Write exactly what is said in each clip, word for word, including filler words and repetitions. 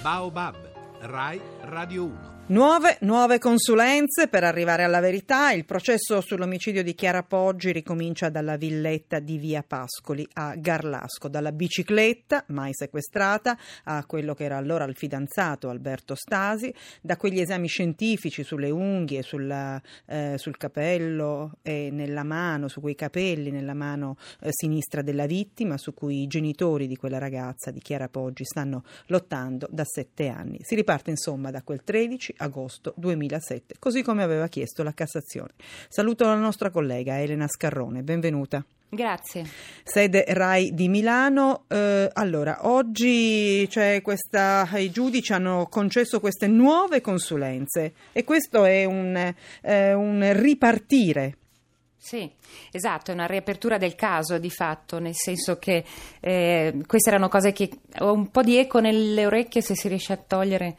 Baobab, RAI Radio uno. Nuove, nuove consulenze per arrivare alla verità. Il processo sull'omicidio di Chiara Poggi ricomincia dalla villetta di Via Pascoli a Garlasco, dalla bicicletta mai sequestrata a quello che era allora il fidanzato Alberto Stasi, da quegli esami scientifici sulle unghie, sulla, eh, sul capello e nella mano, su quei capelli nella mano eh, sinistra della vittima, su cui i genitori di quella ragazza, di Chiara Poggi, stanno lottando da sette anni. Si riparte insomma da quel tredici agosto duemilasette, così come aveva chiesto la Cassazione. Saluto la nostra collega Elena Scarrone, benvenuta. Grazie. Sede RAI di Milano. Eh, allora, oggi c'è questa, i giudici hanno concesso queste nuove consulenze e questo è un, eh, un ripartire. Sì, esatto, è una riapertura del caso di fatto, nel senso che eh, queste erano cose che ho un po' di eco nelle orecchie, se si riesce a togliere.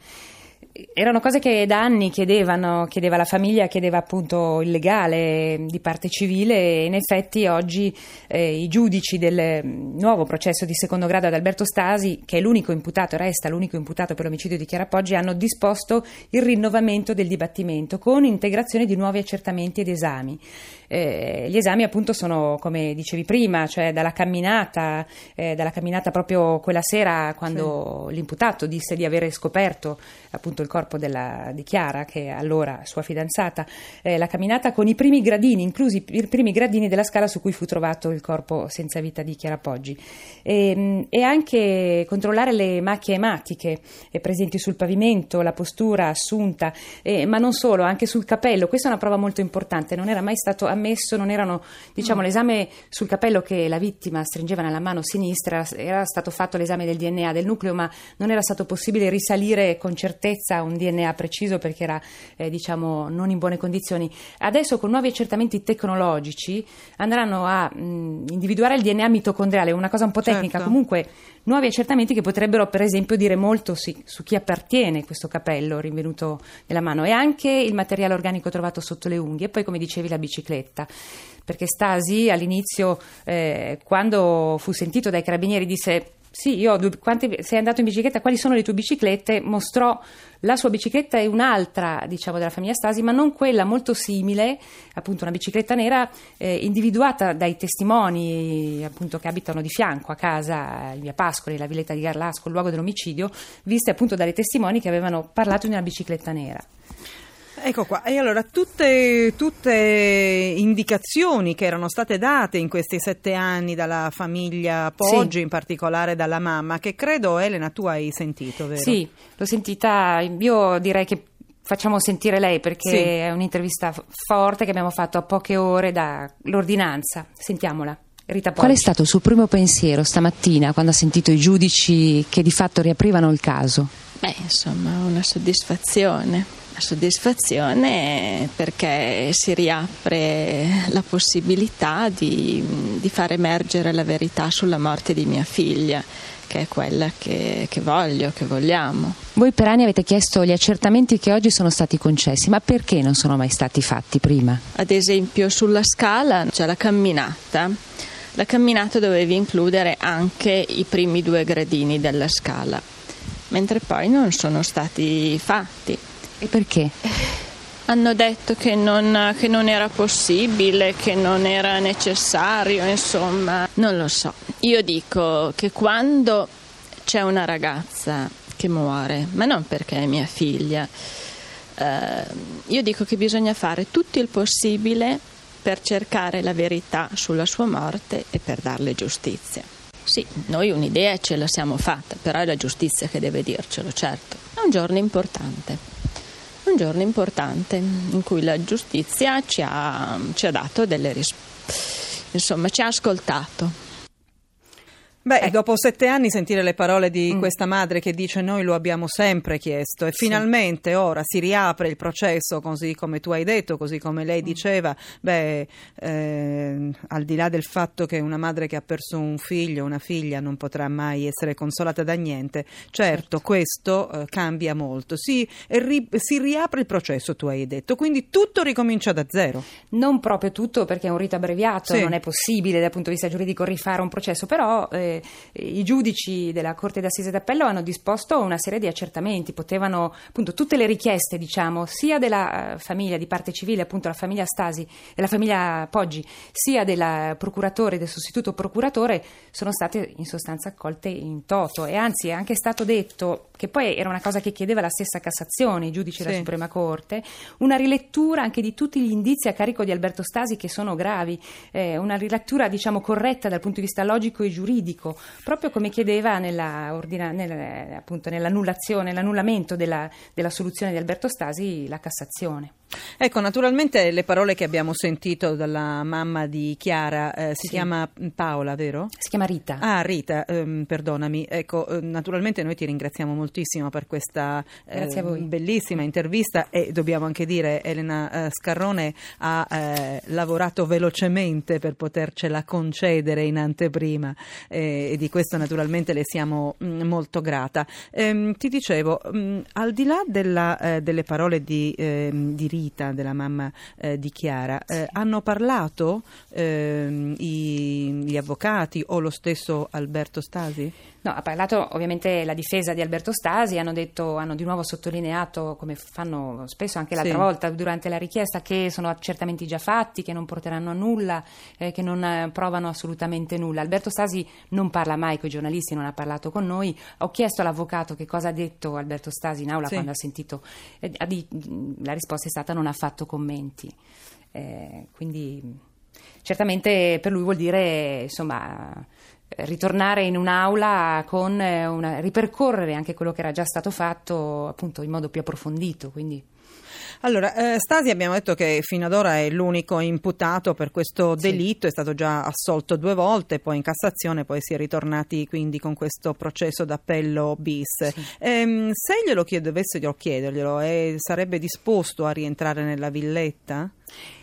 Erano cose che da anni chiedevano, chiedeva la famiglia, chiedeva appunto il legale di parte civile, e in effetti oggi eh, i giudici del nuovo processo di secondo grado ad Alberto Stasi, che è l'unico imputato, resta l'unico imputato per l'omicidio di Chiara Poggi, hanno disposto il rinnovamento del dibattimento con integrazione di nuovi accertamenti ed esami. Eh, gli esami appunto sono, come dicevi prima, cioè dalla camminata, eh, dalla camminata proprio quella sera quando sì. L'imputato disse di avere scoperto appunto il corpo della, di Chiara, che allora sua fidanzata, eh, la camminata con i primi gradini, inclusi i primi gradini della scala su cui fu trovato il corpo senza vita di Chiara Poggi, e, e anche controllare le macchie ematiche presenti sul pavimento, la postura assunta, eh, ma non solo, anche sul capello. Questa è una prova molto importante, non era mai stato ammesso, non erano, diciamo, mm. l'esame sul capello che la vittima stringeva nella mano sinistra, era stato fatto l'esame del D N A del nucleo, ma non era stato possibile risalire con certezza un D N A preciso perché era eh, diciamo non in buone condizioni. Adesso con nuovi accertamenti tecnologici andranno a mh, individuare il D N A mitocondriale, una cosa un po' tecnica, certo. Comunque nuovi accertamenti che potrebbero per esempio dire molto sì, su chi appartiene questo capello rinvenuto nella mano, e anche il materiale organico trovato sotto le unghie, e poi come dicevi la bicicletta, perché Stasi all'inizio eh, quando fu sentito dai carabinieri disse: sì, io ho due, quanti, sei andato in bicicletta, quali sono le tue biciclette? Mostrò la sua bicicletta e un'altra, diciamo, della famiglia Stasi, ma non quella molto simile, appunto una bicicletta nera eh, individuata dai testimoni appunto che abitano di fianco a casa, Via Pascoli, la villetta di Garlasco, il luogo dell'omicidio, viste appunto dalle testimoni che avevano parlato di una bicicletta nera. Ecco qua, e allora tutte, tutte indicazioni che erano state date in questi sette anni dalla famiglia Poggi, sì. In particolare dalla mamma, che credo, Elena, tu hai sentito, vero? Sì, l'ho sentita, io direi che facciamo sentire lei perché sì. È un'intervista forte che abbiamo fatto a poche ore dall'ordinanza, sentiamola. Rita Poggi. Qual è stato il suo primo pensiero stamattina quando ha sentito i giudici che di fatto riaprivano il caso? Beh, insomma, una soddisfazione. soddisfazione perché si riapre la possibilità di, di far emergere la verità sulla morte di mia figlia, che è quella che, che voglio, che vogliamo. Voi per anni avete chiesto gli accertamenti che oggi sono stati concessi, ma perché non sono mai stati fatti prima? Ad esempio sulla scala c'è la camminata. La camminata dovevi includere anche i primi due gradini della scala, mentre poi non sono stati fatti. E perché? Hanno detto che non, che non era possibile, che non era necessario, insomma. Non lo so. Io dico che quando c'è una ragazza che muore, ma non perché è mia figlia, eh, io dico che bisogna fare tutto il possibile per cercare la verità sulla sua morte e per darle giustizia. Sì, noi un'idea ce la siamo fatta, però è la giustizia che deve dircelo, certo. È un giorno importante. Un giorno importante in cui la giustizia ci ha, ci ha dato delle risposte, insomma ci ha ascoltato. Beh, eh. Dopo sette anni sentire le parole di mm. questa madre che dice: noi lo abbiamo sempre chiesto, e sì. Finalmente ora si riapre il processo, così come tu hai detto, così come lei mm. diceva. Beh, eh, al di là del fatto che una madre che ha perso un figlio, una figlia, non potrà mai essere consolata da niente, certo, certo. questo eh, cambia molto. Si, ri, si riapre il processo, tu hai detto, quindi tutto ricomincia da zero. Non proprio tutto, perché è un rito abbreviato, sì. Non è possibile dal punto di vista giuridico rifare un processo, però... Eh, eh, i giudici della Corte d'Assise d'Appello hanno disposto una serie di accertamenti, potevano appunto tutte le richieste, diciamo, sia della famiglia di parte civile, appunto la famiglia Stasi, della famiglia Poggi, sia del procuratore, del sostituto procuratore, sono state in sostanza accolte in toto, e anzi è anche stato detto, che poi era una cosa che chiedeva la stessa Cassazione, i giudici sì. della Suprema Corte, una rilettura anche di tutti gli indizi a carico di Alberto Stasi che sono gravi, eh, una rilettura diciamo corretta dal punto di vista logico e giuridico, proprio come chiedeva nella ordina, nel, appunto nell'annullazione, l'annullamento della, della soluzione di Alberto Stasi la Cassazione. Ecco, naturalmente le parole che abbiamo sentito dalla mamma di Chiara, eh, si sì. chiama Paola, vero? Si chiama Rita. Ah, Rita, ehm, perdonami. Ecco, eh, naturalmente noi ti ringraziamo moltissimo per questa eh, bellissima intervista, e dobbiamo anche dire Elena eh, Scarrone ha eh, lavorato velocemente per potercela concedere in anteprima, eh, e di questo naturalmente le siamo mh, molto grata. Eh, ti dicevo, mh, al di là della, eh, delle parole di, eh, di Rita, della mamma eh, di Chiara, eh, hanno parlato eh, i, gli avvocati o lo stesso Alberto Stasi? No, ha parlato ovviamente la difesa di Alberto Stasi, hanno detto, hanno di nuovo sottolineato, come fanno spesso anche l'altra sì. volta durante la richiesta, che sono accertamenti già fatti, che non porteranno a nulla, eh, che non eh, provano assolutamente nulla. Alberto Stasi non parla mai con i giornalisti, non ha parlato con noi. Ho chiesto all'avvocato che cosa ha detto Alberto Stasi in aula sì. quando ha sentito, eh, di, la risposta è stata non ha fatto commenti, eh, quindi certamente per lui vuol dire insomma ritornare in un'aula con una, ripercorrere anche quello che era già stato fatto appunto in modo più approfondito, quindi. Allora, eh, Stasi abbiamo detto che fino ad ora è l'unico imputato per questo delitto, sì. è stato già assolto due volte, poi in Cassazione, poi si è ritornati quindi con questo processo d'appello bis. Sì. Ehm, se glielo dovessero chiederglielo, eh, sarebbe disposto a rientrare nella villetta?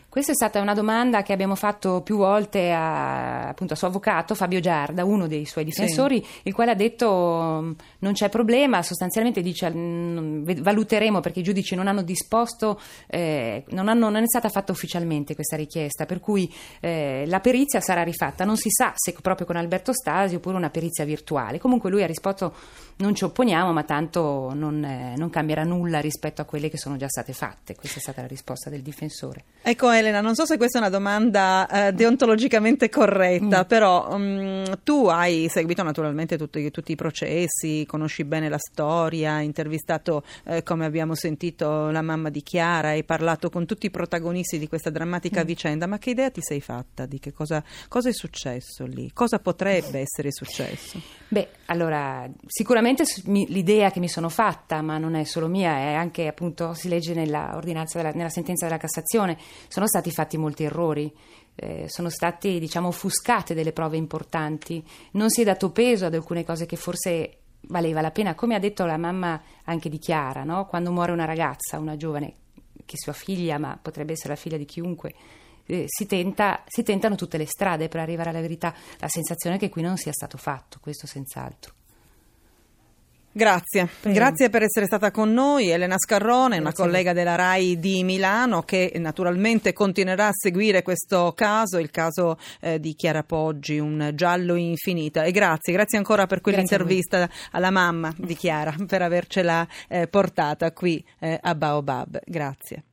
Questa è stata una domanda che abbiamo fatto più volte a, appunto, al suo avvocato Fabio Giarda, uno dei suoi difensori, sì. il quale ha detto non c'è problema, sostanzialmente dice valuteremo, perché i giudici non hanno disposto, eh, non, hanno, non è stata fatta ufficialmente questa richiesta, per cui eh, la perizia sarà rifatta, non si sa se proprio con Alberto Stasi oppure una perizia virtuale. Comunque lui ha risposto non ci opponiamo, ma tanto non, eh, non cambierà nulla rispetto a quelle che sono già state fatte. Questa è stata la risposta del difensore. Ecco, Elena, non so se questa è una domanda eh, deontologicamente corretta, mm. però um, tu hai seguito naturalmente tutti, tutti i processi, conosci bene la storia, hai intervistato, eh, come abbiamo sentito, la mamma di Chiara, hai parlato con tutti i protagonisti di questa drammatica mm. vicenda, ma che idea ti sei fatta di che cosa, cosa è successo lì? Cosa potrebbe essere successo? Beh, allora, sicuramente mi, l'idea che mi sono fatta, ma non è solo mia, è anche appunto, si legge nella ordinanza della, nella sentenza della Cassazione, sono Sono stati fatti molti errori, eh, sono stati diciamo offuscate delle prove importanti, non si è dato peso ad alcune cose che forse valeva la pena, come ha detto la mamma anche di Chiara, no? Quando muore una ragazza, una giovane, che sua figlia, ma potrebbe essere la figlia di chiunque, eh, si tenta, si tentano tutte le strade per arrivare alla verità, la sensazione è che qui non sia stato fatto, questo senz'altro. Grazie, grazie per essere stata con noi Elena Scarrone, grazie. Una collega della RAI di Milano che naturalmente continuerà a seguire questo caso, il caso eh, di Chiara Poggi, un giallo infinito, e grazie, grazie ancora per quell'intervista alla mamma di Chiara, per avercela eh, portata qui eh, a Baobab, grazie.